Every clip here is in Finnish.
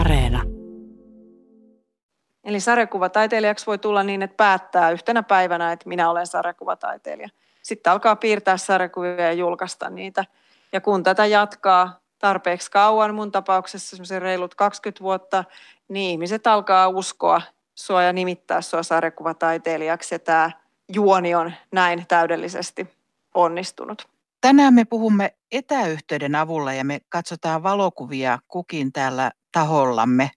Areena. Eli sarjakuvataiteilijaksi voi tulla niin, että päättää yhtenä päivänä, että minä olen sarjakuvataiteilija. Sitten alkaa piirtää sarjakuvia ja julkaista niitä. Ja kun tätä jatkaa tarpeeksi kauan, mun tapauksessa semmoisen reilut 20 vuotta, niin ihmiset alkaa uskoa sua ja nimittää sua sarjakuvataiteilijaksi. Ja tämä juoni on näin täydellisesti onnistunut. Tänään me puhumme etäyhteyden avulla ja me katsotaan valokuvia kukin täällä tahollamme.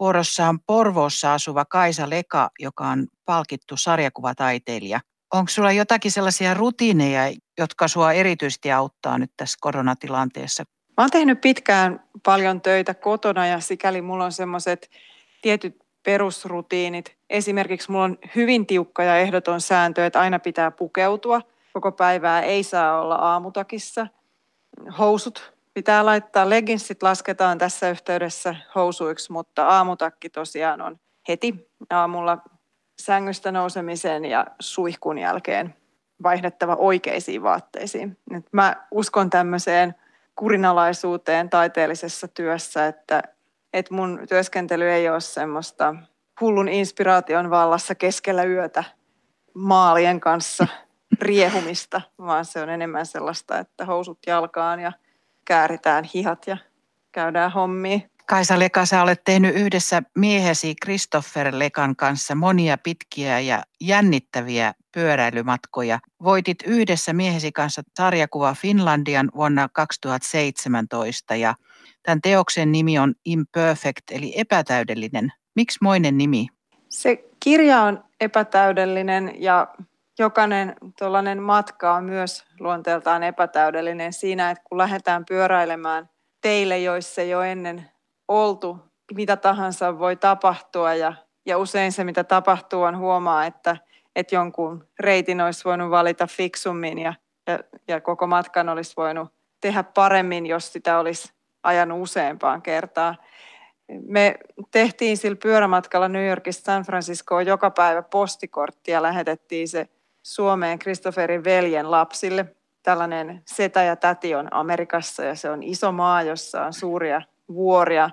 Vuorossa on Porvoossa asuva Kaisa Leka, joka on palkittu sarjakuvataiteilija. Onko sulla jotakin sellaisia rutiineja, jotka sua erityisesti auttaa nyt tässä koronatilanteessa? Mä oon tehnyt pitkään paljon töitä kotona ja sikäli mulla on semmoiset tietyt perusrutiinit. Esimerkiksi mulla on hyvin tiukka ja ehdoton sääntö, että aina pitää pukeutua. Koko päivää ei saa olla aamutakissa. Housut pitää laittaa, leggingsit lasketaan tässä yhteydessä housuiksi, mutta aamutakki tosiaan on heti aamulla sängystä nousemisen ja suihkun jälkeen vaihdettava oikeisiin vaatteisiin. Nyt mä uskon tämmöiseen kurinalaisuuteen taiteellisessa työssä, että mun työskentely ei ole semmoista hullun inspiraation vallassa keskellä yötä maalien kanssa riehumista, vaan se on enemmän sellaista, että housut jalkaan ja kääritään hihat ja käydään hommia. Kaisa Leka, sä olet tehnyt yhdessä miehesi Christoffer Lekan kanssa monia pitkiä ja jännittäviä pyöräilymatkoja. Voitit yhdessä miehesi kanssa sarjakuva Finlandian vuonna 2017 ja tämän teoksen nimi on Imperfect eli epätäydellinen. Miksi moinen nimi? Se kirja on epätäydellinen ja jokainen tuollainen matka on myös luonteeltaan epätäydellinen siinä, että kun lähdetään pyöräilemään teille, joissa ei ole ennen oltu, mitä tahansa voi tapahtua ja usein se, mitä tapahtuu, on huomaa, että jonkun reitin olisi voinut valita fiksummin ja koko matkan olisi voinut tehdä paremmin, jos sitä olisi ajanut useampaan kertaan. Me tehtiin sillä pyörämatkalla New Yorkista San Franciscoon joka päivä postikortti ja lähetettiin se Suomeen Christofferin veljen lapsille. Tällainen setä ja täti on Amerikassa ja se on iso maa, jossa on suuria vuoria.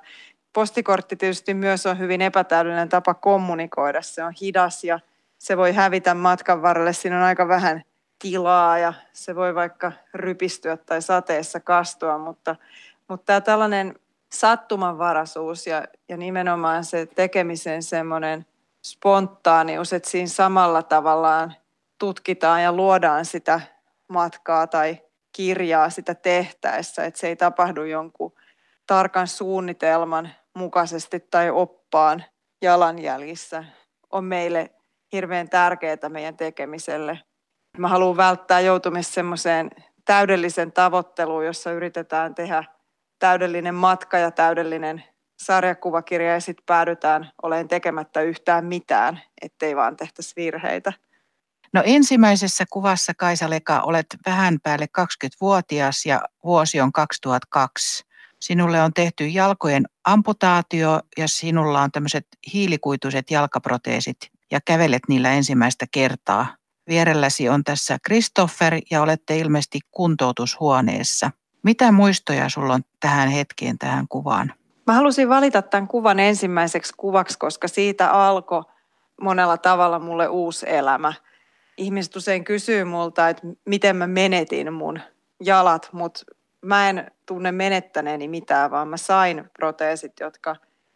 Postikortti tietysti myös on hyvin epätäydellinen tapa kommunikoida. Se on hidas ja se voi hävitä matkan varrelle. Siinä on aika vähän tilaa ja se voi vaikka rypistyä tai sateessa kastua, mutta tämä tällainen sattumanvaraisuus ja nimenomaan se tekemisen semmoinen spontaanius, että siinä samalla tavallaan tutkitaan ja luodaan sitä matkaa tai kirjaa sitä tehtäessä, että se ei tapahdu jonkun tarkan suunnitelman mukaisesti tai oppaan jalanjäljissä, on meille hirveän tärkeää meidän tekemiselle. Mä haluan välttää joutumista semmoiseen täydellisen tavoitteluun, jossa yritetään tehdä täydellinen matka ja täydellinen sarjakuvakirja ja sitten päädytään olemaan tekemättä yhtään mitään, ettei vaan tehtäisi virheitä. No ensimmäisessä kuvassa Kaisa Leka olet vähän päälle 20-vuotias ja vuosi on 2002. Sinulle on tehty jalkojen amputaatio ja sinulla on tämmöiset hiilikuituiset jalkaproteesit ja kävelet niillä ensimmäistä kertaa. Vierelläsi on tässä Christoffer ja olette ilmeisesti kuntoutushuoneessa. Mitä muistoja sulla on tähän hetkeen, tähän kuvaan? Mä halusin valita tämän kuvan ensimmäiseksi kuvaksi, koska siitä alkoi monella tavalla mulle uusi elämä. Ihmiset usein kysyy multa, että miten mä menetin mun jalat, mutta mä en tunne menettäneeni mitään, vaan mä sain proteesit, jotka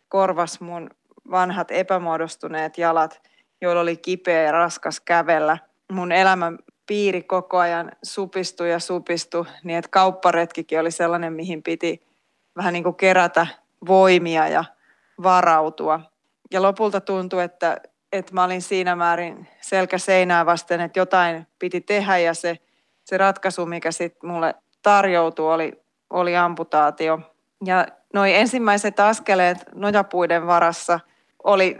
korvas mun vanhat epämuodostuneet jalat, joilla oli kipeä ja raskas kävellä. Mun elämän piiri koko ajan supistui ja supistui, niin että kaupparetkikin oli sellainen, mihin piti vähän niin kuin kerätä voimia ja varautua. Ja lopulta tuntui, että mä olin siinä määrin selkä seinää vasten, että jotain piti tehdä ja se ratkaisu, mikä sitten mulle tarjoutui, oli amputaatio. Ja noi ensimmäiset askeleet nojapuiden varassa oli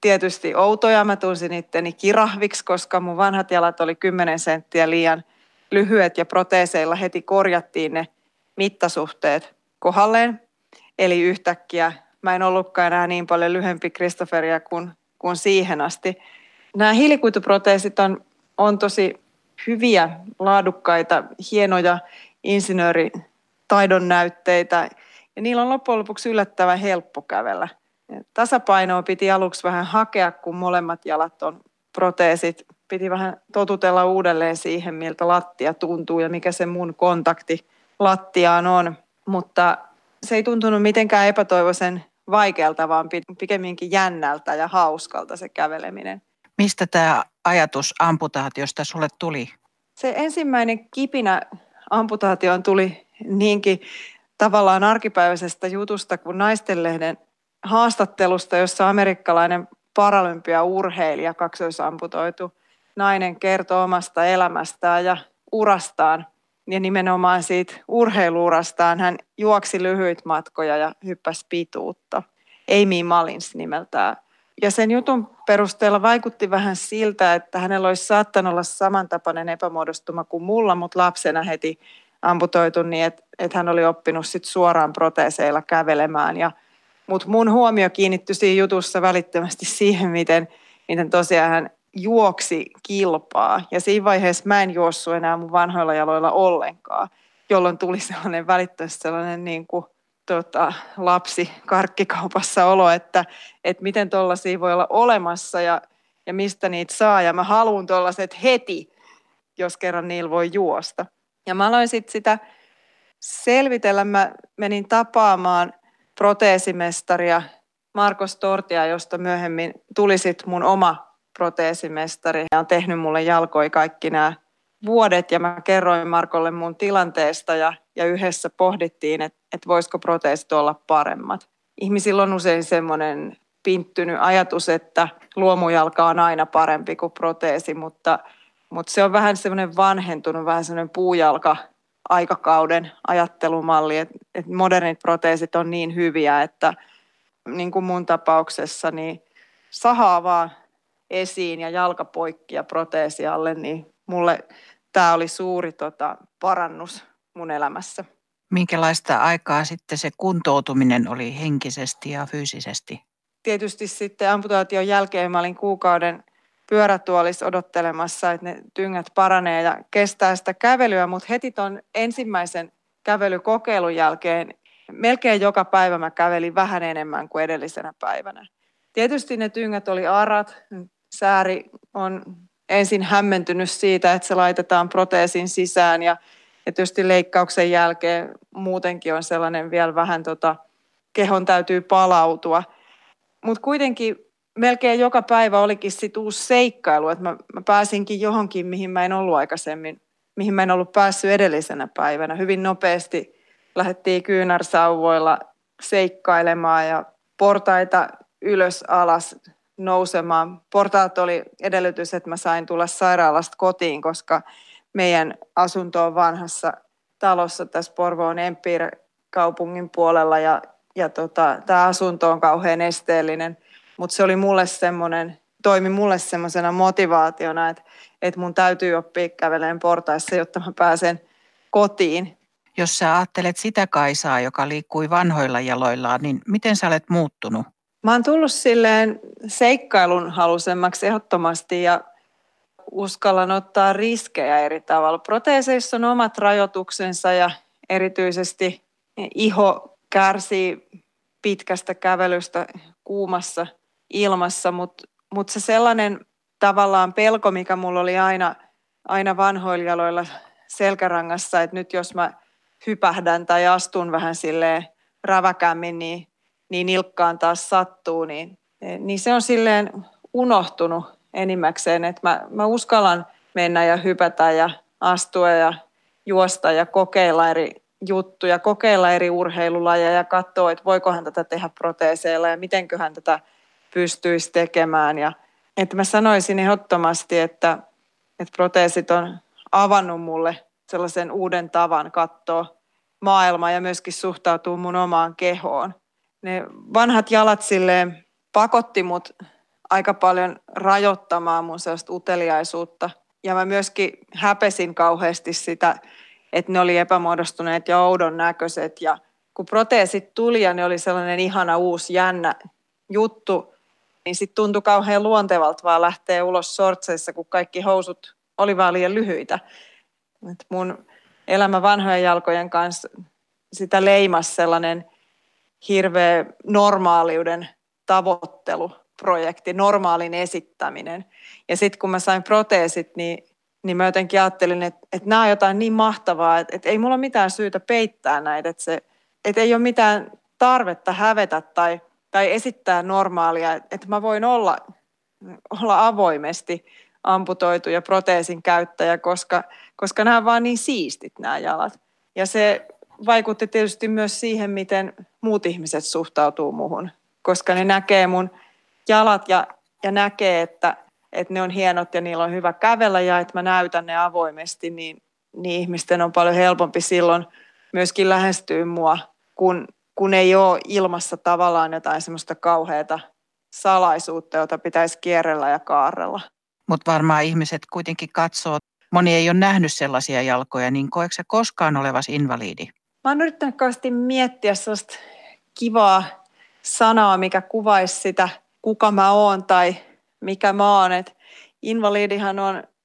tietysti outoja. Mä tunsin itteni kirahviksi, koska mun vanhat jalat oli 10 senttiä liian lyhyet ja proteeseilla heti korjattiin ne mittasuhteet kohdalleen. Eli yhtäkkiä mä en ollutkaan enää niin paljon lyhempi Christofferia kuin siihen asti. Nämä hiilikuituproteesit on tosi hyviä, laadukkaita, hienoja insinööritaidon näytteitä Ja niillä on loppujen lopuksi yllättävän helppo kävellä. Tasapainoa piti aluksi vähän hakea, kun molemmat jalat on proteesit. Piti vähän totutella uudelleen siihen, miltä lattia tuntuu ja mikä se mun kontakti lattiaan on. Mutta se ei tuntunut mitenkään epätoivoisen vaikealta, vaan pikemminkin jännältä ja hauskalta se käveleminen. Mistä tämä ajatus amputaatiosta sulle tuli? Se ensimmäinen kipinä amputaatioon tuli niinkin tavallaan arkipäiväisestä jutusta kuin Naistenlehden haastattelusta, jossa amerikkalainen paralympiaurheilija, kaksoisamputoitu nainen, kertoo omasta elämästään ja urastaan. Ja nimenomaan siitä urheiluurastaan hän juoksi lyhyitä matkoja ja hyppäsi pituutta. Amy Malins nimeltään. Ja sen jutun perusteella vaikutti vähän siltä, että hänellä olisi saattanut olla samantapainen epämuodostuma kuin mulla, mutta lapsena heti amputoitu niin, että hän oli oppinut sit suoraan proteeseilla kävelemään. Mutta mun huomio kiinnittyi siinä jutussa välittömästi siihen, miten tosiaan hän juoksi kilpaa. Ja siinä vaiheessa mä en juossut enää mun vanhoilla jaloilla ollenkaan, jolloin tuli sellainen välittömästi sellainen niin kuin lapsi karkkikaupassa olo, että miten tollaisia voi olla olemassa ja mistä niitä saa. Ja mä haluun tollaiset heti, jos kerran niillä voi juosta. Ja mä aloin sitten sitä selvitellä. Mä menin tapaamaan proteesimestaria Markos Tortia, josta myöhemmin tuli sitten mun oma proteesimestari. Hän on tehnyt mulle jalkoja kaikki nämä vuodet ja mä kerroin Markolle mun tilanteesta ja yhdessä pohdittiin, että voisiko proteesit olla paremmat. Ihmisillä on usein semmoinen pinttynyt ajatus, että luomujalka on aina parempi kuin proteesi, mutta se on vähän semmoinen vanhentunut, vähän semmoinen puujalka-aikakauden ajattelumalli, että modernit proteesit on niin hyviä, että niin kuin mun tapauksessa, niin sahaa vaan esiin ja jalka poikki ja proteesi alle, niin mulle tämä oli suuri parannus mun elämässä. Minkälaista aikaa sitten se kuntoutuminen oli henkisesti ja fyysisesti? Tietysti sitten amputaation jälkeen mä olin kuukauden pyörätuolissa odottelemassa, että ne tyngät paranee ja kestää sitä kävelyä, mutta heti ton ensimmäisen kävelykokeilun jälkeen melkein joka päivä mä kävelin vähän enemmän kuin edellisenä päivänä. Tietysti ne tyngät oli arat, sääri on ensin hämmentynyt siitä, että se laitetaan proteesin sisään ja tietysti leikkauksen jälkeen muutenkin on sellainen vielä vähän kehon täytyy palautua. Mutta kuitenkin melkein joka päivä olikin sit uusi seikkailu, että mä pääsinkin johonkin, mihin mä en ollut aikaisemmin, mihin mä en ollut päässyt edellisenä päivänä. Hyvin nopeasti lähdettiin kyynärsauvoilla seikkailemaan ja portaita ylös alas nousemaan. Portaat oli edellytys, että mä sain tulla sairaalasta kotiin, koska meidän asunto on vanhassa talossa tässä Porvoon Empire-kaupungin puolella ja tämä asunto on kauhean esteellinen, mutta se oli mulle toimi mulle semmoisena motivaationa, että mun täytyy oppia kävelemään portaissa, jotta mä pääsen kotiin. Jos sä ajattelet sitä Kaisaa, joka liikkui vanhoilla jaloillaan, niin miten sä olet muuttunut? Mä oon tullut silleen seikkailun halusemmaksi ehdottomasti ja uskallan ottaa riskejä eri tavalla. Proteeseissa on omat rajoituksensa ja erityisesti iho kärsii pitkästä kävelystä kuumassa ilmassa, mutta se sellainen tavallaan pelko, mikä mulla oli aina vanhoilla jaloilla selkärangassa, että nyt jos mä hypähdän tai astun vähän silleen räväkämmin, niin nilkkaan taas sattuu, niin se on silleen unohtunut enimmäkseen, että mä uskallan mennä ja hypätä ja astua ja juosta ja kokeilla eri juttuja, kokeilla eri urheilulajeja ja katsoa, että voikohan tätä tehdä proteeseilla ja mitenköhän tätä pystyisi tekemään. Ja, että mä sanoisin ehdottomasti, että proteesit on avannut mulle sellaisen uuden tavan katsoa maailmaa ja myöskin suhtautua mun omaan kehoon. Ne vanhat jalat silleen pakotti mut aika paljon rajoittamaan mun sellaista uteliaisuutta. Ja mä myöskin häpesin kauheasti sitä, että ne oli epämuodostuneet ja oudon näköiset. Ja kun proteesit tuli ja ne oli sellainen ihana uusi jännä juttu, niin sitten tuntui kauhean luontevalta vaan lähteä ulos sortseissa, kun kaikki housut oli vaan liian lyhyitä. Et mun elämä vanhojen jalkojen kanssa sitä leimasi sellainen hirveä normaaliuden tavoitteluprojekti, normaalin esittäminen. Ja sitten kun mä sain proteesit, niin mä jotenkin ajattelin, että nämä on jotain niin mahtavaa, että ei mulla ole mitään syytä peittää näitä, että ei ole mitään tarvetta hävetä tai esittää normaalia, että mä voin olla avoimesti amputoitu ja proteesin käyttäjä, koska nämä on vaan niin siistit nämä jalat. Ja se vaikutti tietysti myös siihen, miten muut ihmiset suhtautuu muhun, koska ne näkee mun jalat ja näkee, että ne on hienot ja niillä on hyvä kävellä ja että mä näytän ne avoimesti, niin ihmisten on paljon helpompi silloin myöskin lähestyä mua, kun ei ole ilmassa tavallaan jotain semmoista kauheata salaisuutta, jota pitäisi kierrellä ja kaarrella. Mutta varmaan ihmiset kuitenkin katsoo. Moni ei ole nähnyt sellaisia jalkoja, niin koetko sä koskaan olevasi invaliidi? Mä oon yrittänyt kauheasti miettiä sellaista kivaa sanaa, mikä kuvaisi sitä, kuka mä oon tai mikä mä oon. Et invaliidihan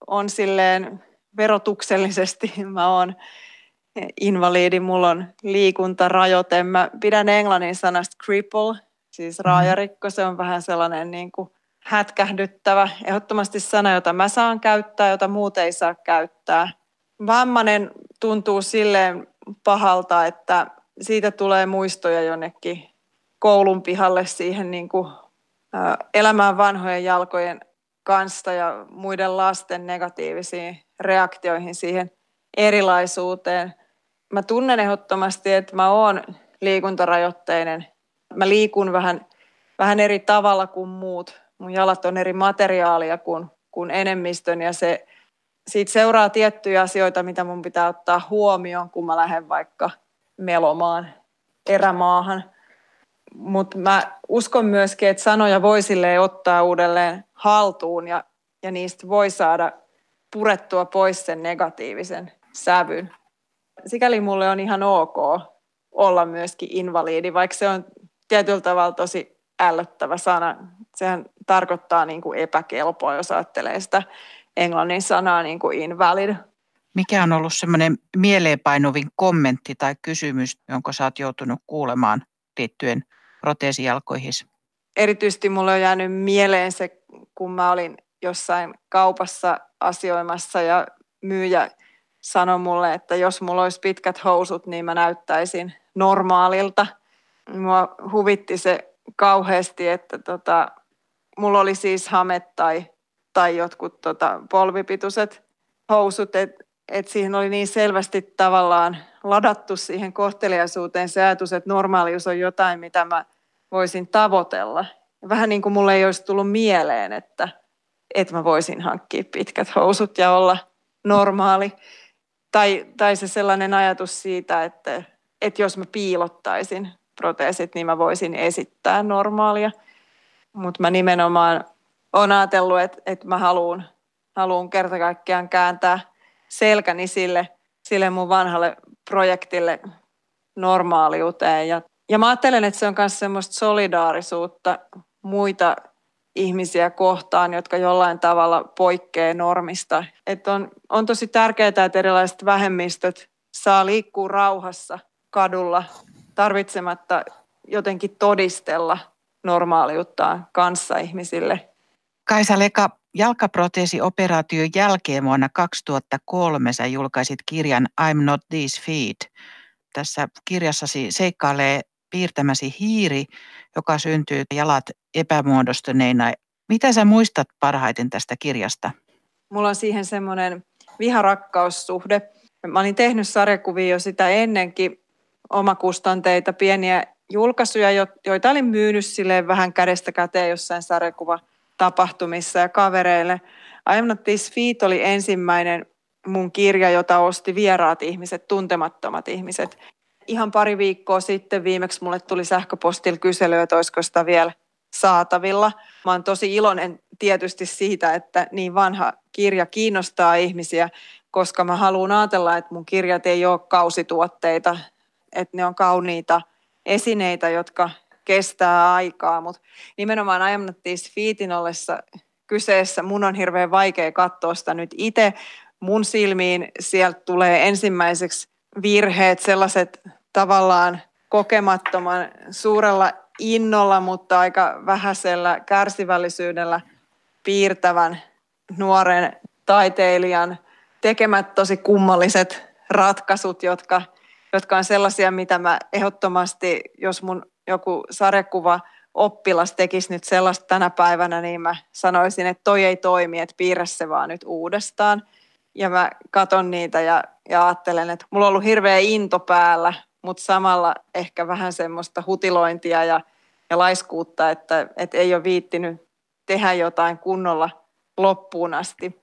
on silleen verotuksellisesti, mä oon invaliidi, mulla on liikuntarajoite. Mä pidän englannin sanasta cripple, siis raajarikko, se on vähän sellainen niin kuin hätkähdyttävä, ehdottomasti sana, jota mä saan käyttää, jota muut ei saa käyttää. Vammainen tuntuu silleen pahalta, että siitä tulee muistoja jonnekin koulun pihalle siihen niin kuin elämään vanhojen jalkojen kanssa ja muiden lasten negatiivisiin reaktioihin siihen erilaisuuteen. Mä tunnen ehdottomasti, että mä oon liikuntarajoitteinen. Mä liikun vähän eri tavalla kuin muut. Mun jalat on eri materiaalia kuin enemmistön ja siitä seuraa tiettyjä asioita, mitä mun pitää ottaa huomioon, kun mä lähden vaikka melomaan erämaahan. Mutta mä uskon myöskin, että sanoja voi silleen ottaa uudelleen haltuun ja niistä voi saada purettua pois sen negatiivisen sävyn. Sikäli mulle on ihan ok olla myöskin invaliidi, vaikka se on tietyllä tavalla tosi ällöttävä sana. Sehän tarkoittaa niin kuin epäkelpoa, jos ajattelee sitä englannin sanaa niin kuin invalid. Mikä on ollut semmoinen mieleenpainuvin kommentti tai kysymys, jonka sä oot joutunut kuulemaan liittyen proteesijalkoihisi? Erityisesti mulle on jäänyt mieleen se, kun mä olin jossain kaupassa asioimassa ja myyjä sanoi mulle, että jos mulla olisi pitkät housut, niin mä näyttäisin normaalilta. Mua huvitti se kauheasti, että mulla oli siis hame tai jotkut polvipituiset housut, että siihen oli niin selvästi tavallaan ladattu siihen kohteliaisuuteen se ajatus, että normaalius on jotain, mitä mä voisin tavoitella. Vähän niin kuin mulle ei olisi tullut mieleen, että mä voisin hankkia pitkät housut ja olla normaali. Tai se sellainen ajatus siitä, että jos mä piilottaisin proteesit, niin mä voisin esittää normaalia. Mutta mä nimenomaan oon ajatellut, että mä haluun kerta kaikkiaan kääntää selkäni sille mun vanhalle projektille normaaliuteen. Ja mä ajattelen, että se on myös semmoista solidaarisuutta muita ihmisiä kohtaan, jotka jollain tavalla poikkeaa normista. Että on tosi tärkeää, että erilaiset vähemmistöt saa liikkua rauhassa kadulla tarvitsematta jotenkin todistella normaaliuttaan kanssaihmisille. Kaisa Leka, jalkaproteesioperaation jälkeen vuonna 2003 sä julkaisit kirjan I'm Not These Feet. Tässä kirjassasi seikkailee piirtämäsi hiiri, joka syntyy jalat epämuodostuneina. Mitä sä muistat parhaiten tästä kirjasta? Mulla on siihen semmoinen viharakkaussuhde. Mä olin tehnyt sarjakuvia jo sitä ennenkin, omakustanteita, pieniä julkaisuja, joita olin myynyt silleen vähän kädestä käteen jossain sarjakuvatapahtumissa ja kavereille. I'm Not These Feet oli ensimmäinen mun kirja, jota osti vieraat ihmiset, tuntemattomat ihmiset. Ihan pari viikkoa sitten viimeksi mulle tuli sähköpostilla kysely, että olisiko sitä vielä saatavilla. Mä oon tosi iloinen tietysti siitä, että niin vanha kirja kiinnostaa ihmisiä, koska mä haluan ajatella, että mun kirjat ei ole kausituotteita, että ne on kauniita esineitä, jotka kestää aikaa, mutta nimenomaan I'm Not These Feetin ollessa kyseessä mun on hirveän vaikea katsoa sitä nyt itse. Mun silmiin sieltä tulee ensimmäiseksi virheet, sellaiset tavallaan kokemattoman suurella innolla, mutta aika vähäisellä kärsivällisyydellä piirtävän nuoren taiteilijan tekemät tosi kummalliset ratkaisut, jotka on sellaisia, mitä mä ehdottomasti, jos mun joku sarjakuva oppilas tekisi nyt sellaista tänä päivänä, niin mä sanoisin, että toi ei toimi, että piirrä se vaan nyt uudestaan. Ja mä katon niitä ja ajattelen, että mulla on ollut hirveä into päällä, mutta samalla ehkä vähän semmoista hutilointia ja laiskuutta, että ei ole viittinyt tehdä jotain kunnolla loppuun asti.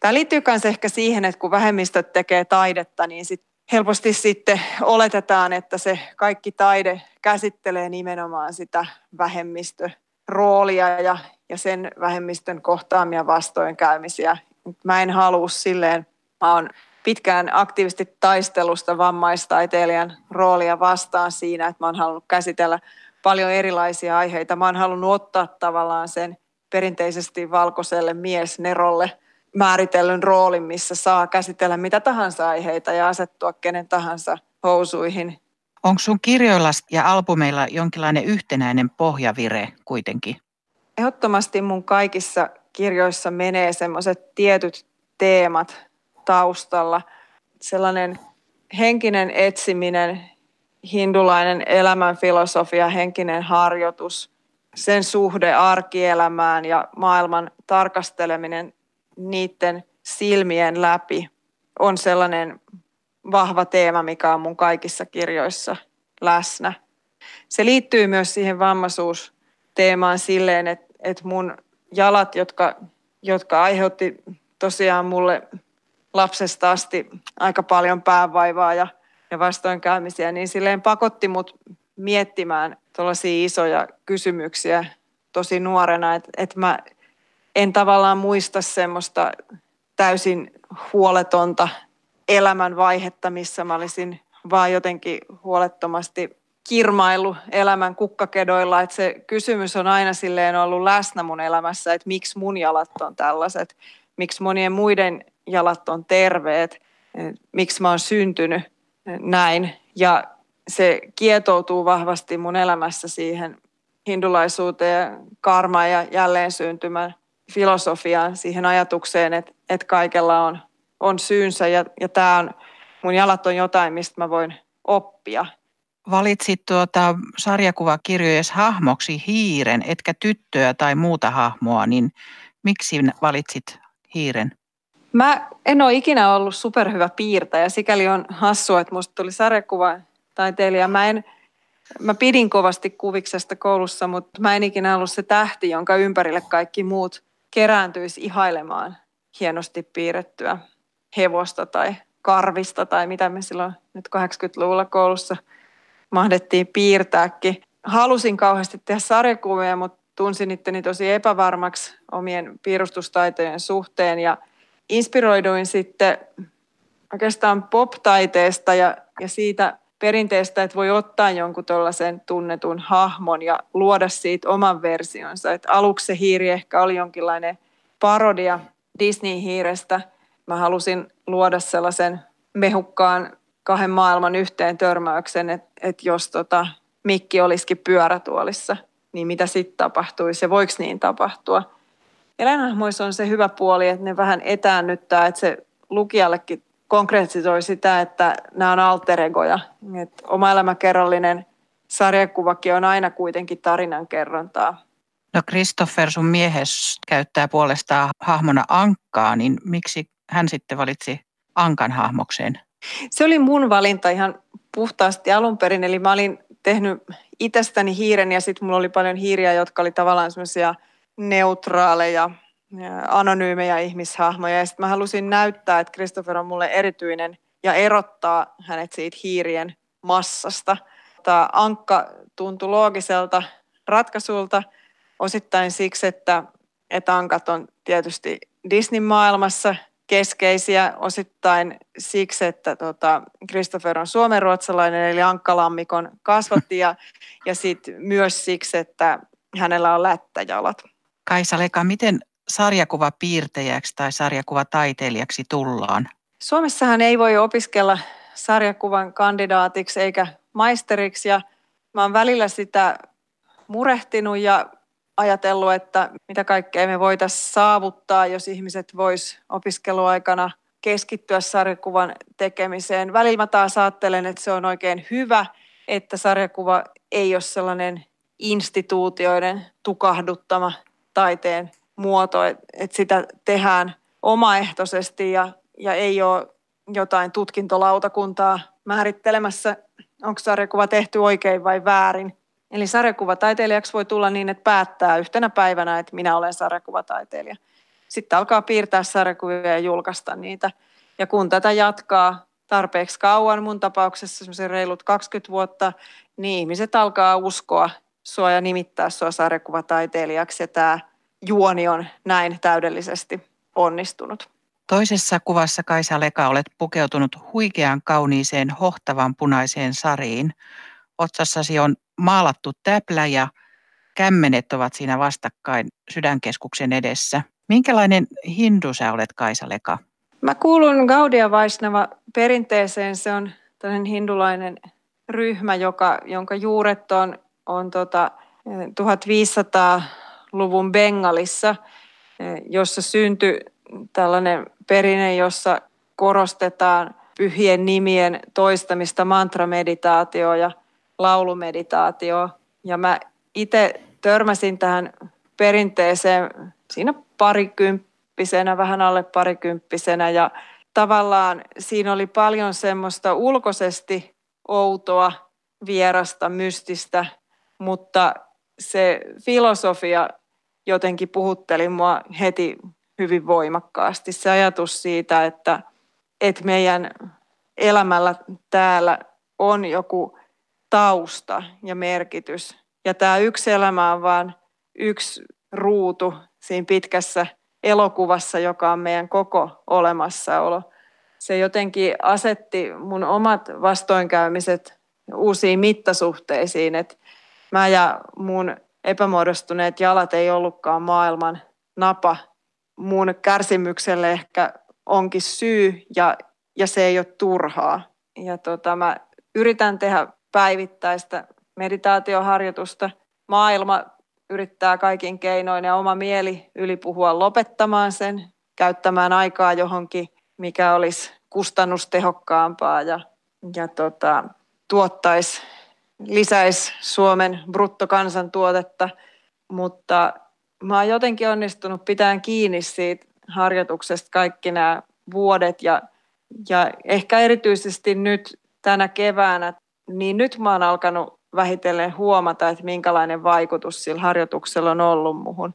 Tämä liittyy myös ehkä siihen, että kun vähemmistöt tekee taidetta, niin helposti sitten oletetaan, että se kaikki taide käsittelee nimenomaan sitä vähemmistöroolia ja sen vähemmistön kohtaamia vastoinkäymisiä. Mä en halua silleen, mä oon pitkään aktiivisesti taistelusta vammaistaiteilijan roolia vastaan siinä, että mä oon halunnut käsitellä paljon erilaisia aiheita. Mä oon halunnut ottaa tavallaan sen perinteisesti valkoiselle miesnerolle määritellyn roolin, missä saa käsitellä mitä tahansa aiheita ja asettua kenen tahansa housuihin. Onko sun kirjoilla ja albumeilla jonkinlainen yhtenäinen pohjavire kuitenkin? Ehdottomasti mun kaikissa kirjoissa menee semmoiset tietyt teemat taustalla. Sellainen henkinen etsiminen, hindulainen elämänfilosofia, henkinen harjoitus, sen suhde arkielämään ja maailman tarkasteleminen niiden silmien läpi on sellainen vahva teema, mikä on mun kaikissa kirjoissa läsnä. Se liittyy myös siihen vammaisuusteemaan silleen, että mun jalat, jotka aiheutti tosiaan mulle lapsesta asti aika paljon päävaivaa ja vastoinkäymisiä, niin silleen pakotti mut miettimään tuollaisia isoja kysymyksiä tosi nuorena, että mä en tavallaan muista semmoista täysin huoletonta elämänvaihetta, missä mä olisin vaan jotenkin huolettomasti kirmaillut elämän kukkakedoilla. Että se kysymys on aina silleen ollut läsnä mun elämässä, että miksi mun jalat on tällaiset, miksi monien muiden jalat on terveet, miksi mä oon syntynyt näin. Ja se kietoutuu vahvasti mun elämässä siihen hindulaisuuteen, karmaan ja jälleen syntymään filosofiaan, siihen ajatukseen, että kaikella on syynsä ja tää on, mun jalat on jotain, mistä mä voin oppia. Valitsit sarjakuvakirjojen hahmoksi hiiren, etkä tyttöä tai muuta hahmoa, niin miksi valitsit hiiren? Mä en ole ikinä ollut superhyvä piirtäjä, sikäli on hassua, että musta tuli sarjakuvataiteilija. Mä pidin kovasti kuviksesta koulussa, mutta mä en ikinä ollut se tähti, jonka ympärille kaikki muut kerääntyisi ihailemaan hienosti piirrettyä hevosta tai karvista tai mitä me silloin nyt 80-luvulla koulussa mahdettiin piirtääkin. Halusin kauheasti tehdä sarjakuvia, mutta tunsin itteni tosi epävarmaksi omien piirustustaitojen suhteen ja inspiroiduin sitten oikeastaan pop-taiteesta ja siitä perinteistä, että voi ottaa jonkun tuollaisen tunnetun hahmon ja luoda siitä oman versionsa. Et aluksi se hiiri ehkä oli jonkinlainen parodia Disney-hiirestä. Mä halusin luoda sellaisen mehukkaan kahden maailman yhteen törmäyksen, että jos mikki olisikin pyörätuolissa, niin mitä sitten tapahtuisi ja voiko niin tapahtua. Eläinhahmoissa on se hyvä puoli, että ne vähän etäännyttää, että se lukijallekin konkretisoi sitä, että nämä on alter egoja. Oma elämäkerrallinen sarjakuvakin on aina kuitenkin tarinankerrontaa. No Christoffer, sun miehes käyttää puolestaan hahmona ankkaa, niin miksi hän sitten valitsi ankan hahmokseen? Se oli mun valinta ihan puhtaasti alun perin. Eli mä olin tehnyt itsestäni hiiren ja sitten mulla oli paljon hiiriä, jotka oli tavallaan semmoisia neutraaleja, anonyymejä ihmishahmoja. Ja sitten mä halusin näyttää, että Christoffer on mulle erityinen ja erottaa hänet siitä hiirien massasta. Tämä ankka tuntui loogiselta ratkaisulta osittain siksi, että ankat on tietysti Disney-maailmassa keskeisiä. Osittain siksi, että Christoffer on suomenruotsalainen, eli ankkalammikon kasvatti ja sitten myös siksi, että hänellä on lättäjalat. Kaisa Leka, miten sarjakuvapiirtejäksi tai sarjakuvataiteilijaksi tullaan? Suomessahan ei voi opiskella sarjakuvan kandidaatiksi eikä maisteriksi ja mä oon välillä sitä murehtinut ja ajatellut, että mitä kaikkea me voitaisiin saavuttaa, jos ihmiset vois opiskeluaikana keskittyä sarjakuvan tekemiseen. Välillä mä taas ajattelen, että se on oikein hyvä, että sarjakuva ei ole sellainen instituutioiden tukahduttama taiteen muoto, että sitä tehdään omaehtoisesti ja ei ole jotain tutkintolautakuntaa määrittelemässä, onko sarjakuva tehty oikein vai väärin. Eli sarjakuvataiteilijaksi voi tulla niin, että päättää yhtenä päivänä, että minä olen sarjakuvataiteilija. Sitten alkaa piirtää sarjakuvia ja julkaista niitä. Ja kun tätä jatkaa tarpeeksi kauan, mun tapauksessa semmoisen reilut 20 vuotta, niin ihmiset alkaa uskoa sua ja nimittää sua sarjakuvataiteilijaksi. Ja tämä juoni on näin täydellisesti onnistunut. Toisessa kuvassa, Kaisa Leka, olet pukeutunut huikean kauniiseen hohtavan punaiseen sariin. Otsassasi on maalattu täplä ja kämmenet ovat siinä vastakkain sydänkeskuksen edessä. Minkälainen hindu sä olet, Kaisa Leka? Mä kuulun Gaudiya Vaishnava -perinteeseen. Se on tällainen hindulainen ryhmä, jonka juuret on 1500-luvun Bengalissa, jossa syntyi tällainen perinne, jossa korostetaan pyhien nimien toistamista, mantrameditaatioa ja laulumeditaatioa. Ja mä itse törmäsin tähän perinteeseen siinä parikymppisenä, vähän alle parikymppisenä, ja tavallaan siinä oli paljon semmoista ulkoisesti outoa, vierasta, mystistä, mutta se filosofia jotenkin puhutteli mua heti hyvin voimakkaasti. Se ajatus siitä, että meidän elämällä täällä on joku tausta ja merkitys. Ja tämä yksi elämä on vaan yksi ruutu siinä pitkässä elokuvassa, joka on meidän koko olemassaolo. Se jotenkin asetti mun omat vastoinkäymiset uusiin mittasuhteisiin, että mä ja mun epämuodostuneet jalat ei ollutkaan maailman napa. Mun kärsimykselle ehkä onkin syy ja se ei ole turhaa. Ja mä yritän tehdä päivittäistä meditaatioharjoitusta. Maailma yrittää kaikin keinoin ja oma mieli ylipuhua lopettamaan sen, käyttämään aikaa johonkin, mikä olisi kustannustehokkaampaa ja tuottaisi, lisäisi Suomen bruttokansantuotetta. Mutta mä oon jotenkin onnistunut pitämään kiinni siitä harjoituksesta kaikki nämä vuodet ja ehkä erityisesti nyt tänä keväänä, niin nyt mä oon alkanut vähitellen huomata, että minkälainen vaikutus sillä harjoituksella on ollut muhun.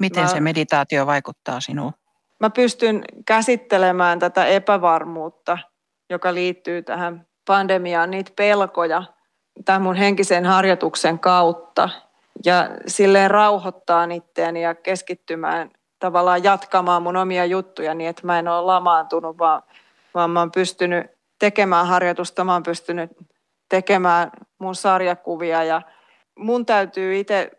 Miten se meditaatio vaikuttaa sinuun? Mä pystyn käsittelemään tätä epävarmuutta, joka liittyy tähän pandemiaan, niitä pelkoja tämän mun henkisen harjoituksen kautta. Ja silleen rauhoittaa itseäni ja keskittymään tavallaan jatkamaan mun omia juttuja niin, että mä en ole lamaantunut, vaan mä oon pystynyt tekemään harjoitusta, mä oon pystynyt tekemään mun sarjakuvia ja mun täytyy itse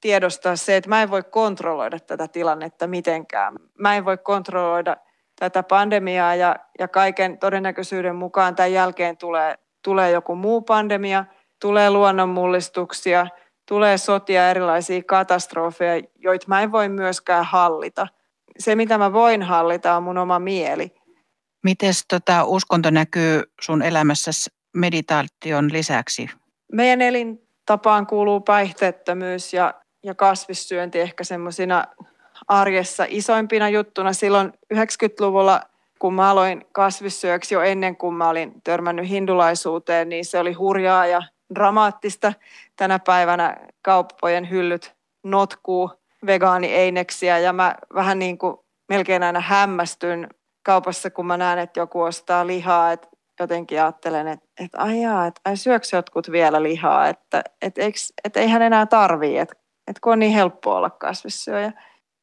tiedostaa se, että mä en voi kontrolloida tätä tilannetta mitenkään. Mä en voi kontrolloida tätä pandemiaa ja kaiken todennäköisyyden mukaan tämän jälkeen tulee joku muu pandemia, tulee luonnonmullistuksia, tulee sotia, erilaisia katastrofeja, joita mä en voi myöskään hallita. Se, mitä mä voin hallita, on mun oma mieli. Mites uskonto näkyy sun elämässäsi meditaation lisäksi? Meidän elintapaan kuuluu päihteettömyys ja kasvissyönti ehkä semmoisina arjessa isoimpina juttuna. Silloin 90-luvulla, kun mä aloin kasvissyöksi jo ennen kuin mä olin törmännyt hindulaisuuteen, niin se oli hurjaa ja dramaattista. Tänä päivänä kauppojen hyllyt notkuu vegaanieineksiä ja mä vähän niin kuin melkein aina hämmästyn kaupassa, kun mä näen, että joku ostaa lihaa, että jotenkin ajattelen, että aijaa, että syöks jotkut vielä lihaa, että eihän enää tarvii, että kun on niin helppo olla kasvissyöjä.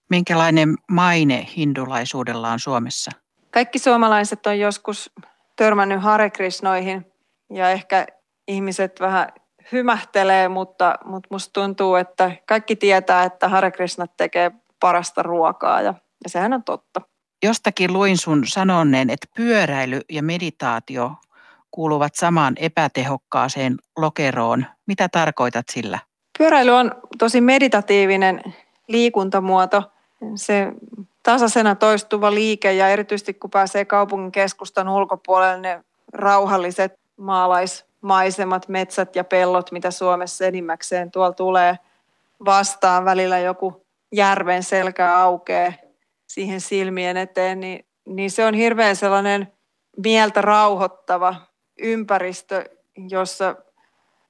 Minkälainen maine hindulaisuudella on Suomessa? Kaikki suomalaiset on joskus törmännyt Hare Krishnoihin ja ehkä ihmiset vähän hymähtelee, mutta musta tuntuu, että kaikki tietää, että Hare Krishna tekee parasta ruokaa ja sehän on totta. Jostakin luin sun sanoneen, että pyöräily ja meditaatio kuuluvat samaan epätehokkaaseen lokeroon. Mitä tarkoitat sillä? Pyöräily on tosi meditatiivinen liikuntamuoto. Se tasaisena toistuva liike ja erityisesti kun pääsee kaupungin keskustan ulkopuolelle, ne rauhalliset maalaismaisemat, metsät ja pellot, mitä Suomessa enimmäkseen tuolla tulee vastaan. Välillä joku järven selkä aukeaa siihen silmien eteen, niin se on hirveän sellainen mieltä rauhoittava ympäristö, jossa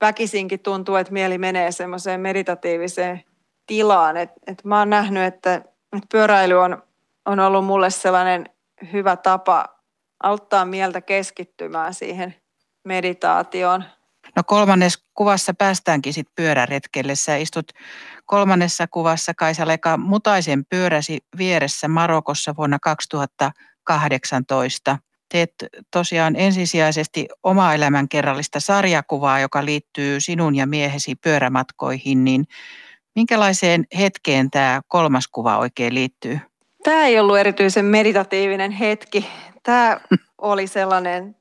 väkisinkin tuntuu, että mieli menee semmoiseen meditatiiviseen tilaan. Et mä oon nähnyt, että pyöräily on ollut mulle sellainen hyvä tapa auttaa mieltä keskittymään siihen meditaatioon. No kolmannessa kuvassa päästäänkin sitten pyöräretkelle. Sä istut kolmannessa kuvassa, Kaisa Leka, mutaisen pyöräsi vieressä Marokossa vuonna 2018. Teet tosiaan ensisijaisesti omaa elämänkerrallista sarjakuvaa, joka liittyy sinun ja miehesi pyörämatkoihin, niin minkälaiseen hetkeen tämä kolmas kuva oikein liittyy? Tämä ei ollut erityisen meditatiivinen hetki. Tämä oli sellainen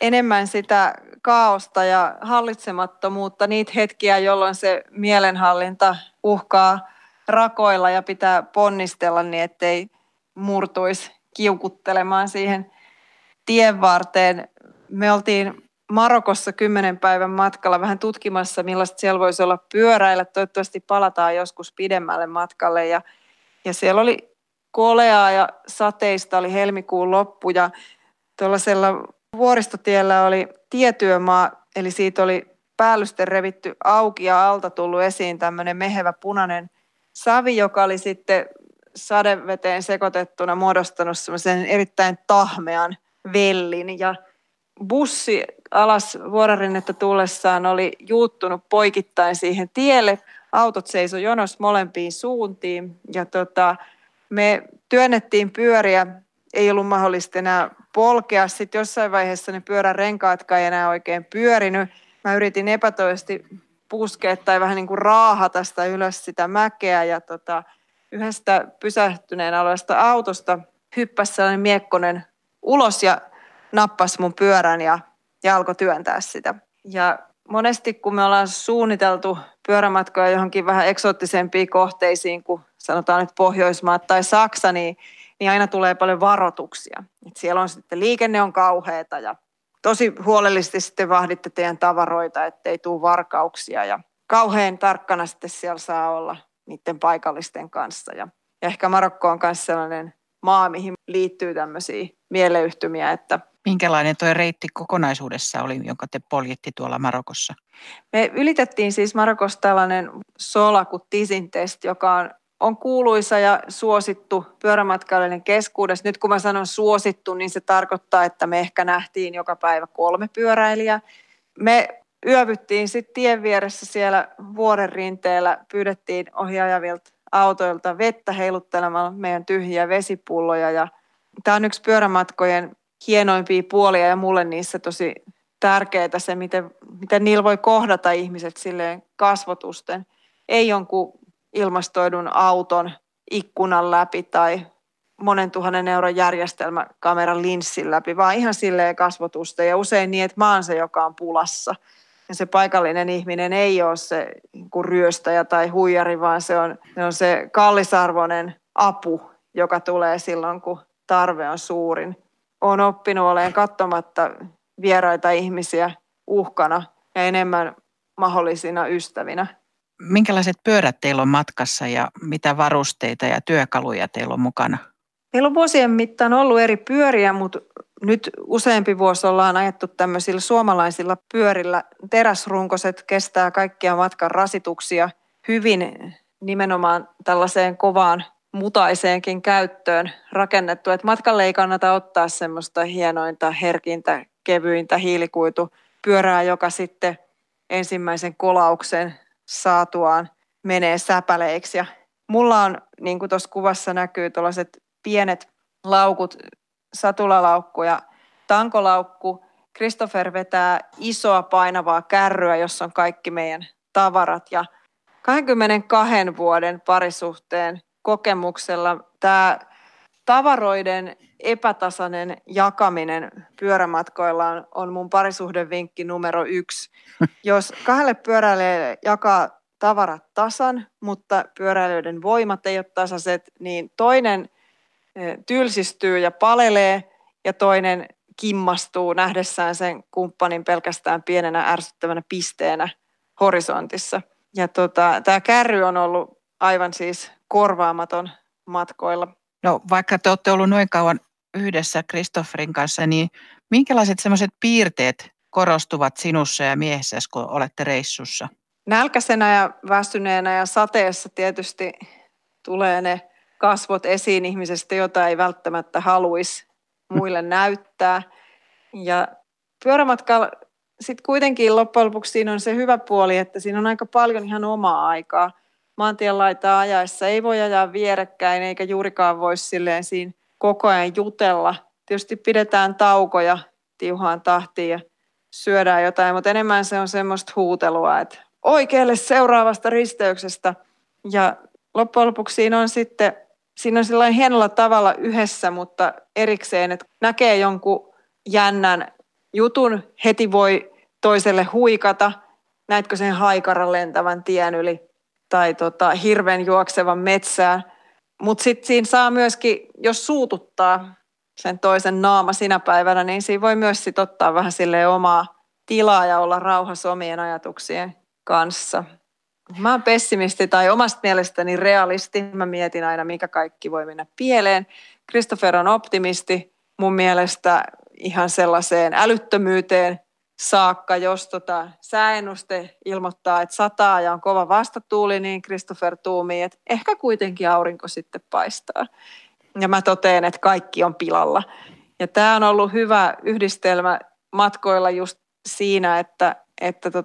enemmän sitä kaaosta ja hallitsemattomuutta, niitä hetkiä, jolloin se mielenhallinta uhkaa rakoilla ja pitää ponnistella niin, ettei murtuisi kiukuttelemaan siihen tien varteen. Me oltiin Marokossa 10 päivän matkalla vähän tutkimassa, millaista siellä voisi olla pyöräillä. Toivottavasti palataan joskus pidemmälle matkalle. Ja siellä oli koleaa ja sateista, oli helmikuun loppu ja tuollaisella vuoristotiellä oli tietyömaa, eli siitä oli päällysten revitty auki ja alta tullut esiin tämmöinen mehevä punainen savi, joka oli sitten sadeveteen sekoitettuna muodostanut semmoisen erittäin tahmean vellin. Ja bussi alas vuorarinnettä tullessaan oli juuttunut poikittain siihen tielle. Autot seisoi jonossa molempiin suuntiin ja me työnnettiin pyöriä. Ei ollut mahdollista enää polkea. Sitten jossain vaiheessa ne pyörärenkaatkaan ei enää oikein pyörinyt. Mä yritin epätoisesti puskea tai vähän niin kuin raahata sitä ylös sitä mäkeä ja yhdestä pysähtyneen alueesta autosta hyppäsi sellainen miekkonen ulos ja nappasi mun pyörän ja alkoi työntää sitä. Ja monesti kun me ollaan suunniteltu pyörämatkoja johonkin vähän eksoottisempiin kohteisiin kuin sanotaan nyt Pohjoismaat tai Saksa, niin aina tulee paljon varoituksia. Et siellä on sitten liikenne on kauheata ja tosi huolellisesti sitten vahditte teidän tavaroita, ettei tule varkauksia ja kauhean tarkkana sitten siellä saa olla niiden paikallisten kanssa. Ja ehkä Marokko on myös sellainen maa, mihin liittyy tämmöisiä mieleyhtymiä. Minkälainen tuo reitti kokonaisuudessa oli, jonka te poljitti tuolla Marokossa? Me ylitettiin siis Marokossa tällainen sola kuin Tisintest, joka on kuuluisa ja suosittu pyörämatkailijoiden keskuudessa. Nyt kun mä sanon suosittu, niin se tarkoittaa, että me ehkä nähtiin joka päivä 3 pyöräilijää. Me yövyttiin sitten tien vieressä siellä vuoren rinteellä, pyydettiin ohjaajavilta autoilta vettä heiluttelemalla meidän tyhjiä vesipulloja. Ja tämä on yksi pyörämatkojen hienoimpia puolia ja mulle niissä tosi tärkeää se, miten niillä voi kohdata ihmiset silleen kasvotusten. Ei jonkun ilmastoidun auton ikkunan läpi tai monen tuhannen euron järjestelmäkameran linssin läpi, vaan ihan silleen kasvotusta ja usein niin, että mä oon se, joka on pulassa. Ja se paikallinen ihminen ei ole se ryöstäjä tai huijari, vaan se on se kallisarvoinen apu, joka tulee silloin, kun tarve on suurin. Olen oppinut olemaan katsomatta vieraita ihmisiä uhkana ja enemmän mahdollisina ystävinä. Minkälaiset pyörät teillä on matkassa ja mitä varusteita ja työkaluja teillä on mukana? Meillä on vuosien mittaan ollut eri pyöriä, mutta nyt useampi vuosi ollaan ajettu tämmöisillä suomalaisilla pyörillä. Teräsrunkoset kestää kaikkia matkan rasituksia hyvin nimenomaan tällaiseen kovaan mutaiseenkin käyttöön rakennettu. Et matkalle ei kannata ottaa semmoista hienointa, herkintä, kevyintä hiilikuitupyörää, joka sitten ensimmäisen kolauksen saatuaan menee säpäleiksi. Ja mulla on, niin kuin tuossa kuvassa näkyy, tuollaiset pienet laukut, satulalaukku ja tankolaukku. Christoffer vetää isoa painavaa kärryä, jossa on kaikki meidän tavarat. Ja 22 vuoden parisuhteen kokemuksella tämä Tavaroiden epätasainen jakaminen pyörämatkoilla on mun parisuhdevinkki numero 1. Jos kahdelle pyöräilijälle jakaa tavarat tasan, mutta pyöräilijöiden voimat ei ole tasaiset, niin toinen tylsistyy ja palelee ja toinen kimmastuu nähdessään sen kumppanin pelkästään pienenä ärsyttävänä pisteenä horisontissa. Ja tämä kärry on ollut aivan siis korvaamaton matkoilla. No vaikka te olette ollut noin kauan yhdessä Christofferin kanssa, niin minkälaiset sellaiset piirteet korostuvat sinussa ja miehessäsi, kun olette reissussa? Nälkäisenä ja väsyneenä ja sateessa tietysti tulee ne kasvot esiin ihmisestä, jota ei välttämättä haluaisi muille näyttää. Ja pyörämatkalla sitten kuitenkin loppujen lopuksi siinä on se hyvä puoli, että siinä on aika paljon ihan omaa aikaa. Maantien laitaa ajaessa ei voi ajaa vierekkäin eikä juurikaan voi silleen siinä koko ajan jutella. Tietysti pidetään taukoja tiuhaan tahtiin ja syödään jotain, mutta enemmän se on semmoista huutelua, että oikealle seuraavasta risteyksestä. Ja loppujen lopuksi siinä on sellainen hienolla tavalla yhdessä, mutta erikseen, että näkee jonkun jännän jutun, heti voi toiselle huikata, näetkö sen haikaran lentävän tien yli. Tai hirven juoksevan metsään. Mutta sitten siinä saa myöskin, jos suututtaa sen toisen naama sinä päivänä, niin siinä voi myös sit ottaa vähän silleen omaa tilaa ja olla rauhassa omien ajatuksien kanssa. Mä oon pessimisti tai omasta mielestäni realisti. Mä mietin aina, mikä kaikki voi mennä pieleen. Christoffer on optimisti mun mielestä ihan sellaiseen älyttömyyteen saakka, jos sääennuste ilmoittaa, että sataa ja on kova vastatuuli, niin Christoffer tuumii, että ehkä kuitenkin aurinko sitten paistaa. Ja mä totean, että kaikki on pilalla. Ja tämä on ollut hyvä yhdistelmä matkoilla just siinä, että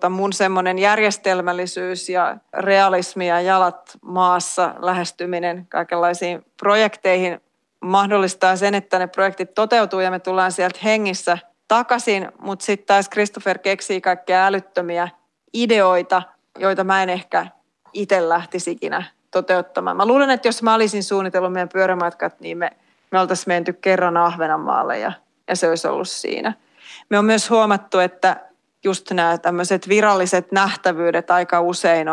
mun semmoinen järjestelmällisyys ja realismi ja jalat maassa lähestyminen kaikenlaisiin projekteihin mahdollistaa sen, että ne projektit toteutuu ja me tullaan sieltä hengissä takaisin, mutta sitten taas Christoffer keksii kaikkia älyttömiä ideoita, joita mä en ehkä itse lähtisi ikinä toteuttamaan. Mä luulen, että jos mä olisin suunnitellut meidän pyörämatkat, niin me oltaisiin menty kerran Ahvenanmaalle ja se olisi ollut siinä. Me on myös huomattu, että just nämä tämmöiset viralliset nähtävyydet aika usein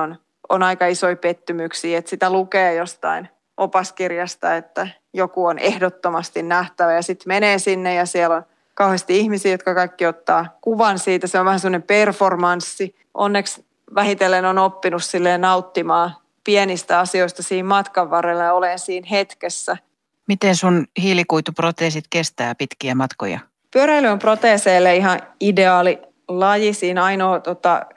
on aika isoja pettymyksiä, että sitä lukee jostain opaskirjasta, että joku on ehdottomasti nähtävä ja sitten menee sinne ja siellä on kauheasti ihmisiä, jotka kaikki ottaa kuvan siitä. Se on vähän semmoinen performanssi. Onneksi vähitellen on oppinut silleen nauttimaan pienistä asioista siinä matkan varrella ja olen siinä hetkessä. Miten sun hiilikuituproteesit kestää pitkiä matkoja? Pyöräily on proteeseille ihan ideaali laji. Siinä ainoa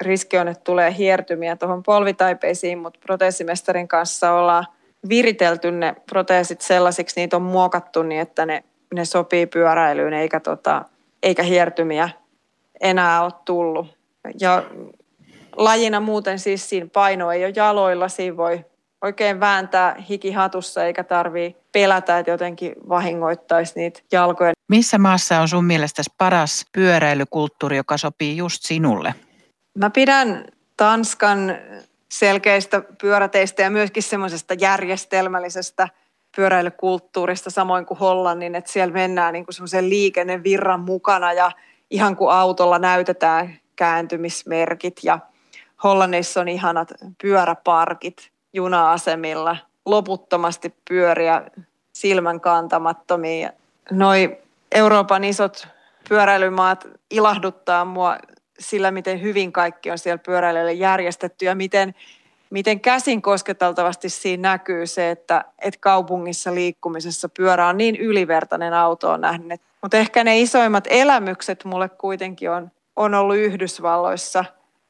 riski on, että tulee hiertymiä tuohon polvitaipeisiin, mutta proteesimestarin kanssa ollaan viritelty ne proteesit sellaisiksi, niitä on muokattu niin, että ne sopii pyöräilyyn eikä hiertymiä enää ole tullut. Ja lajina muuten siis siinä paino ei ole jaloilla. Siinä voi oikein vääntää hikihatussa eikä tarvitse pelätä, että jotenkin vahingoittaisi niitä jalkoja. Missä maassa on sun mielestäsi paras pyöräilykulttuuri, joka sopii just sinulle? Mä pidän Tanskan selkeistä pyöräteistä ja myöskin semmoisesta järjestelmällisestä pyöräilykulttuurista samoin kuin Hollannin, että siellä mennään niin kuin semmoisen liikennevirran mukana ja ihan kuin autolla näytetään kääntymismerkit ja Hollannissa on ihanat pyöräparkit juna-asemilla, loputtomasti pyöriä silmän kantamattomia. Noi Euroopan isot pyöräilymaat ilahduttaa mua sillä, miten hyvin kaikki on siellä pyöräilijöille järjestetty ja miten käsin kosketeltavasti siinä näkyy se, että kaupungissa liikkumisessa pyörä on niin ylivertainen autoon nähden. Mutta ehkä ne isoimmat elämykset mulle kuitenkin on ollut Yhdysvalloissa.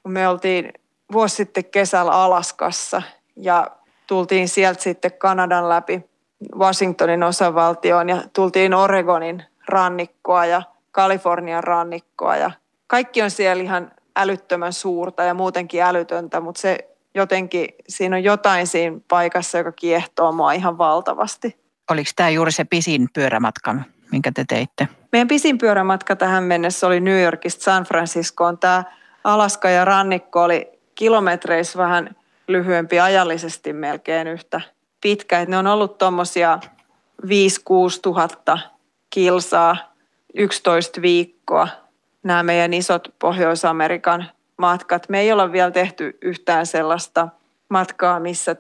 Me oltiin vuosi sitten kesällä Alaskassa ja tultiin sieltä sitten Kanadan läpi Washingtonin osavaltioon ja tultiin Oregonin rannikkoa ja Kalifornian rannikkoa. Ja kaikki on siellä ihan älyttömän suurta ja muutenkin älytöntä, mutta se jotenkin siinä on jotain siinä paikassa, joka kiehtoo mua ihan valtavasti. Oliko tämä juuri se pisin pyörämatka, minkä te teitte? Meidän pisin pyörämatka tähän mennessä oli New Yorkista San Franciscoon. Tämä Alaska ja rannikko oli kilometreissä vähän lyhyempi ajallisesti melkein yhtä pitkä. Et ne on ollut tuommoisia 5-6 tuhatta kilsaa, 11 viikkoa. Nämä meidän isot Pohjois-Amerikan matkat. Me ei olla vielä tehty yhtään sellaista matkaa, missä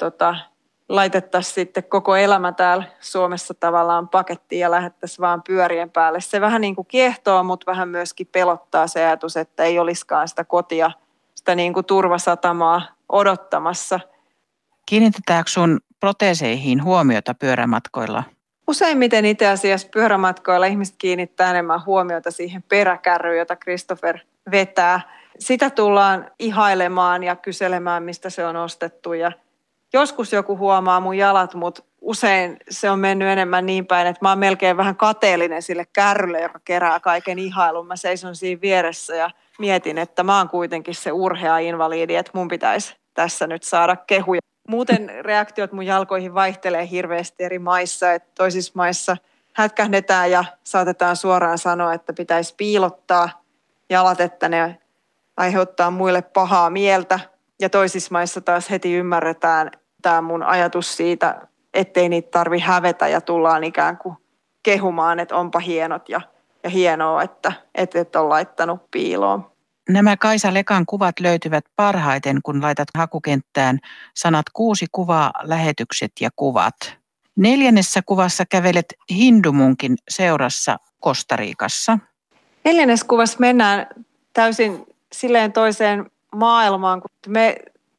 laitettaisiin sitten koko elämä täällä Suomessa tavallaan pakettiin ja lähettäisiin vaan pyörien päälle. Se vähän niin kuin kiehtoo, mutta vähän myöskin pelottaa se ajatus, että ei olisikaan sitä kotia, sitä niin kuin turvasatamaa odottamassa. Kiinnitetäänkö sun proteeseihin huomiota pyörämatkoilla? Useimmiten itse asiassa pyörämatkoilla ihmiset kiinnittää enemmän huomiota siihen peräkärryyn, jota Christoffer vetää. Sitä tullaan ihailemaan ja kyselemään, mistä se on ostettu. Ja joskus joku huomaa mun jalat, mutta usein se on mennyt enemmän niin päin, että mä oon melkein vähän kateellinen sille kärrylle, joka kerää kaiken ihailun. Mä seison siinä vieressä ja mietin, että mä oon kuitenkin se urhea invaliidi, että mun pitäisi tässä nyt saada kehuja. Muuten reaktiot mun jalkoihin vaihtelee hirveästi eri maissa, että toisissa maissa hätkähdetään ja saatetaan suoraan sanoa, että pitäisi piilottaa jalat, että ne aiheuttaa muille pahaa mieltä. Ja toisissa maissa taas heti ymmärretään tämä mun ajatus siitä, ettei niitä tarvitse hävetä ja tullaan ikään kuin kehumaan, että onpa hienot ja hienoa, että et ole laittanut piiloon. Nämä Kaisa Lekan kuvat löytyvät parhaiten, kun laitat hakukenttään sanat 6 kuvaa, lähetykset ja kuvat. 4. kuvassa kävelet hindumunkin seurassa Kostarikassa. 4. kuvassa mennään täysin silleen toiseen maailmaan. Me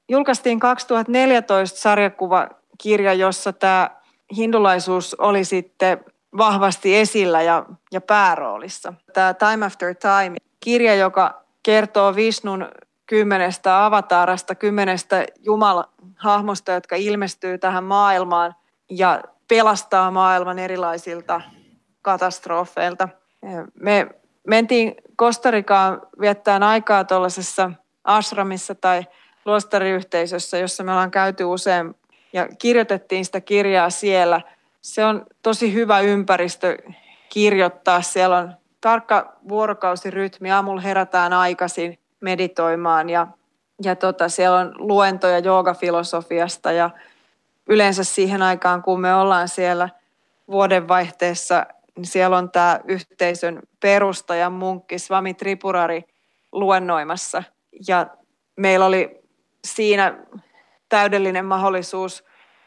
julkaistiin 2014 sarjakuvakirja, jossa tämä hindulaisuus oli sitten vahvasti esillä ja pääroolissa. Tämä Time After Time -kirja, joka kertoo Vishnun 10 avatarasta, 10 jumalahahmosta, jotka ilmestyy tähän maailmaan ja pelastaa maailman erilaisilta katastrofeilta. Me mentiin Kostarikaan viettämään aikaa tuollaisessa ashramissa tai luostariyhteisössä, jossa me ollaan käyty usein ja kirjoitettiin sitä kirjaa siellä. Se on tosi hyvä ympäristö kirjoittaa. Siellä on tarkka vuorokausirytmi. Aamulla herätään aikaisin meditoimaan ja siellä on luentoja joogafilosofiasta ja yleensä siihen aikaan, kun me ollaan siellä vuodenvaihteessa, niin siellä on tämä yhteisön perustaja munkki Swami Tripurari luennoimassa. Ja meillä oli siinä täydellinen mahdollisuus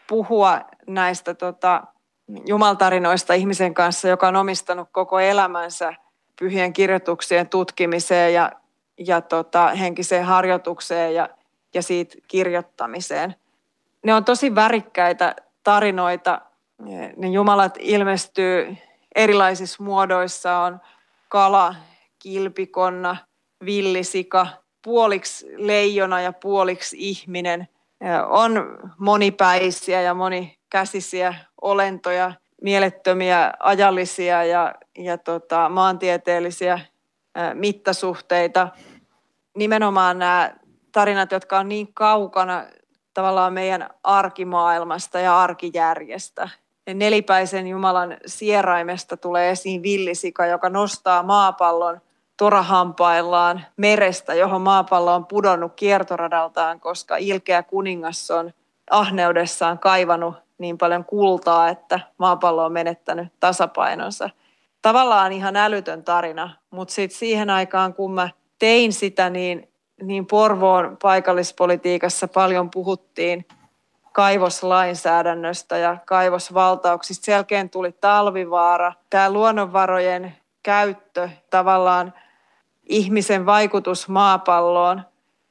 puhua näistä jumaltarinoista ihmisen kanssa, joka on omistanut koko elämänsä pyhien kirjoituksien tutkimiseen ja henkiseen harjoitukseen ja siitä kirjoittamiseen. Ne on tosi värikkäitä tarinoita. Ne jumalat ilmestyy erilaisissa muodoissa. On kala, kilpikonna, villisika, puoliksi leijona ja puoliksi ihminen. On monipäisiä ja monikäsisiä olentoja, mielettömiä ajallisia ja maantieteellisiä mittasuhteita. Nimenomaan nämä tarinat, jotka on niin kaukana tavallaan meidän arkimaailmasta ja arkijärjestä. Ja nelipäisen Jumalan sieraimesta tulee esiin villisika, joka nostaa maapallon torahampaillaan merestä, johon maapallo on pudonnut kiertoradaltaan, koska ilkeä kuningas on ahneudessaan kaivanut niin paljon kultaa, että maapallo on menettänyt tasapainonsa. Tavallaan ihan älytön tarina, mutta sitten siihen aikaan, kun mä tein sitä, niin Porvoon paikallispolitiikassa paljon puhuttiin kaivoslainsäädännöstä ja kaivosvaltauksista. Selkeän tuli Talvivaara, tämä luonnonvarojen käyttö, tavallaan ihmisen vaikutus maapalloon,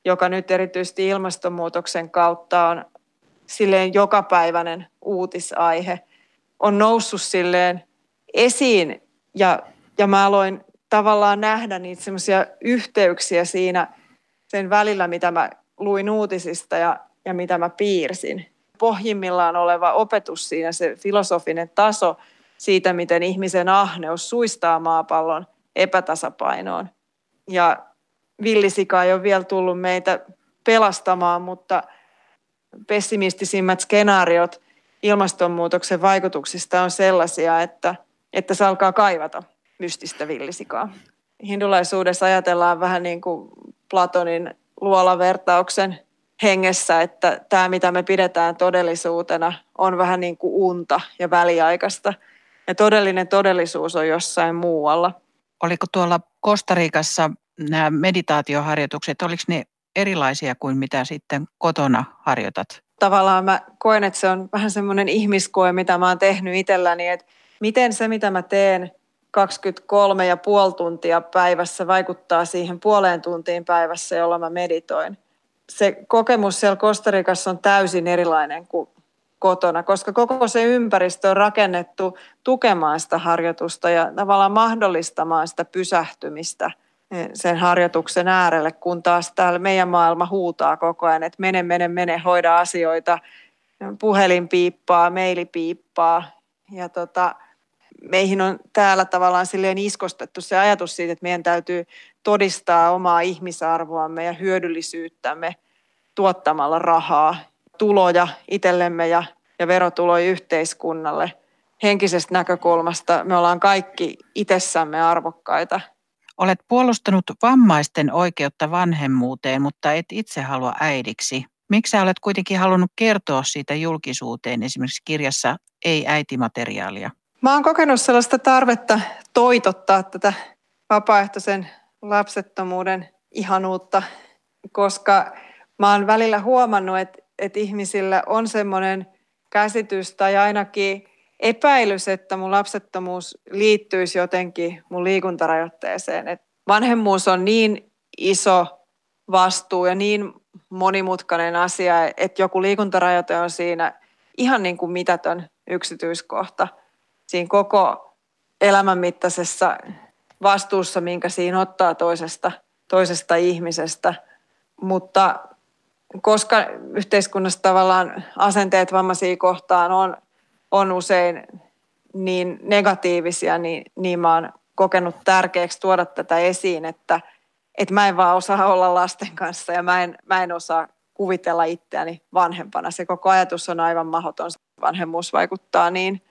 joka nyt erityisesti ilmastonmuutoksen kautta on silleen jokapäiväinen uutisaihe, on noussut silleen esiin ja mä aloin tavallaan nähdä niitä semmoisia yhteyksiä siinä sen välillä, mitä mä luin uutisista ja mitä mä piirsin. Pohjimmillaan oleva opetus siinä, se filosofinen taso siitä, miten ihmisen ahneus suistaa maapallon epätasapainoon. Ja villisika ei ole vielä tullut meitä pelastamaan, mutta pessimistisimmät skenaariot ilmastonmuutoksen vaikutuksista on sellaisia, että se alkaa kaivata mystistä villisikaa. Hindulaisuudessa ajatellaan vähän niin kuin Platonin luolavertauksen hengessä, että tämä, mitä me pidetään todellisuutena, on vähän niin kuin unta ja väliaikaista. ja todellinen todellisuus on jossain muualla. Oliko tuolla Kostarikassa nämä meditaatioharjoitukset, oliko ne erilaisia kuin mitä sitten kotona harjoitat? Tavallaan mä koen, että se on vähän semmoinen ihmiskoe, mitä mä oon tehnyt itselläni, että miten se, mitä mä teen 23,5 tuntia päivässä vaikuttaa siihen puoleen tuntiin päivässä, jolla mä meditoin. Se kokemus siellä Kostarikassa on täysin erilainen kuin kotona, koska koko se ympäristö on rakennettu tukemaan sitä harjoitusta ja tavallaan mahdollistamaan sitä pysähtymistä sen harjoituksen äärelle, kun taas täällä meidän maailma huutaa koko ajan, että mene, hoida asioita, puhelin piippaa, maili piippaa. Ja meihin on täällä tavallaan silleen iskostettu se ajatus siitä, että meidän täytyy todistaa omaa ihmisarvoamme ja hyödyllisyyttämme tuottamalla rahaa, tuloja itsellemme ja verotuloja yhteiskunnalle. Henkisestä näkökulmasta me ollaan kaikki itsessämme arvokkaita. Olet puolustanut vammaisten oikeutta vanhemmuuteen, mutta et itse halua äidiksi. Miksi sä olet kuitenkin halunnut kertoa siitä julkisuuteen esimerkiksi kirjassa Ei äitimateriaalia? Mä oon kokenut sellaista tarvetta toitottaa tätä vapaaehtoisen lapsettomuuden ihanuutta, koska mä oon välillä huomannut, että ihmisillä on semmoinen käsitys tai ainakin epäilys, että mun lapsettomuus liittyisi jotenkin mun liikuntarajoitteeseen. Et vanhemmuus on niin iso vastuu ja niin monimutkainen asia, että joku liikuntarajoite on siinä ihan niin kuin mitätön yksityiskohta siinä koko elämän mittaisessa vastuussa, minkä siinä ottaa toisesta ihmisestä. Mutta koska yhteiskunnassa tavallaan asenteet vammaisia kohtaan on usein niin negatiivisia, niin mä oon kokenut tärkeäksi tuoda tätä esiin, että mä en vaan osaa olla lasten kanssa ja mä en osaa kuvitella itseäni vanhempana. Se koko ajatus on aivan mahdoton. Vanhemmuus vaikuttaa niin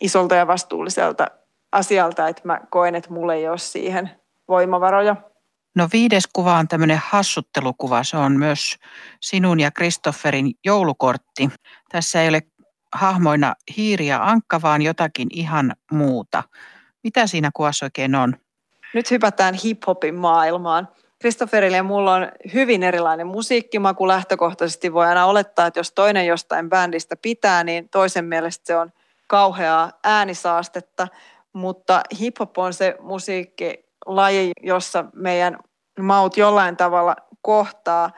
isolta ja vastuulliselta asialta, että mä koen, että mulla ei ole siihen voimavaroja. No 5. kuva on tämmöinen hassuttelukuva. Se on myös sinun ja Christofferin joulukortti. Tässä ei ole hahmoina hiiri ja ankka, vaan jotakin ihan muuta. Mitä siinä kuvassa oikein on? Nyt hypätään hip-hopin maailmaan. Christofferille ja mulla on hyvin erilainen musiikkimaku. Lähtökohtaisesti voi aina olettaa, että jos toinen jostain bändistä pitää, niin toisen mielestä se on kauheaa äänisaastetta. Mutta hip-hop on se musiikkilaji, jossa meidän maut jollain tavalla kohtaa.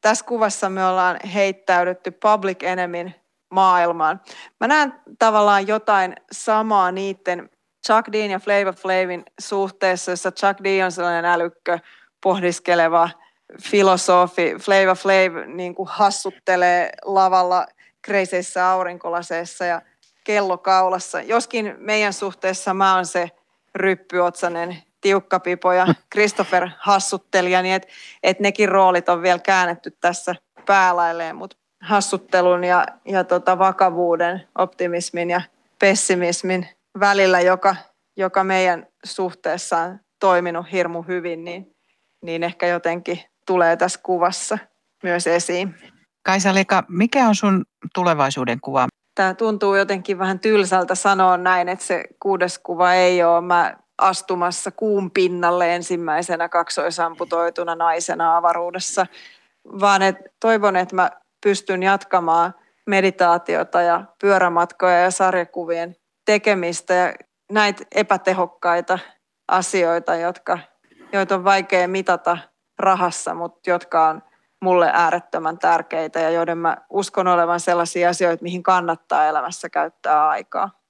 Tässä kuvassa me ollaan heittäydytty Public Enemyn maailmaan. Mä näen tavallaan jotain samaa niiden Chuck Deen ja Flavor Flavin suhteessa, jossa Chuck D on sellainen älykkö, pohdiskeleva filosofi. Flavor Flav niin kuin hassuttelee lavalla kreiseissä aurinkolaseissa ja kellokaulassa. Joskin meidän suhteessa mä oon se ryppyotsanen tiukkapipo ja Christoffer hassuttelija, niin että nekin roolit on vielä käännetty tässä päälailleen, mutta hassuttelun ja vakavuuden, optimismin ja pessimismin välillä, joka meidän suhteessa on toiminut hirmu hyvin, niin ehkä jotenkin tulee tässä kuvassa myös esiin. Kaisa Leka, mikä on sun tulevaisuuden kuva? Tämä tuntuu jotenkin vähän tylsältä sanoa näin, että se 6. kuva ei ole. Mä astumassa kuun pinnalle ensimmäisenä kaksoisamputoituna naisena avaruudessa, vaan toivon, että mä pystyn jatkamaan meditaatiota ja pyörämatkoja ja sarjakuvien tekemistä ja näitä epätehokkaita asioita, joita on vaikea mitata rahassa, mutta jotka on mulle äärettömän tärkeitä ja joiden mä uskon olevan sellaisia asioita, mihin kannattaa elämässä käyttää aikaa.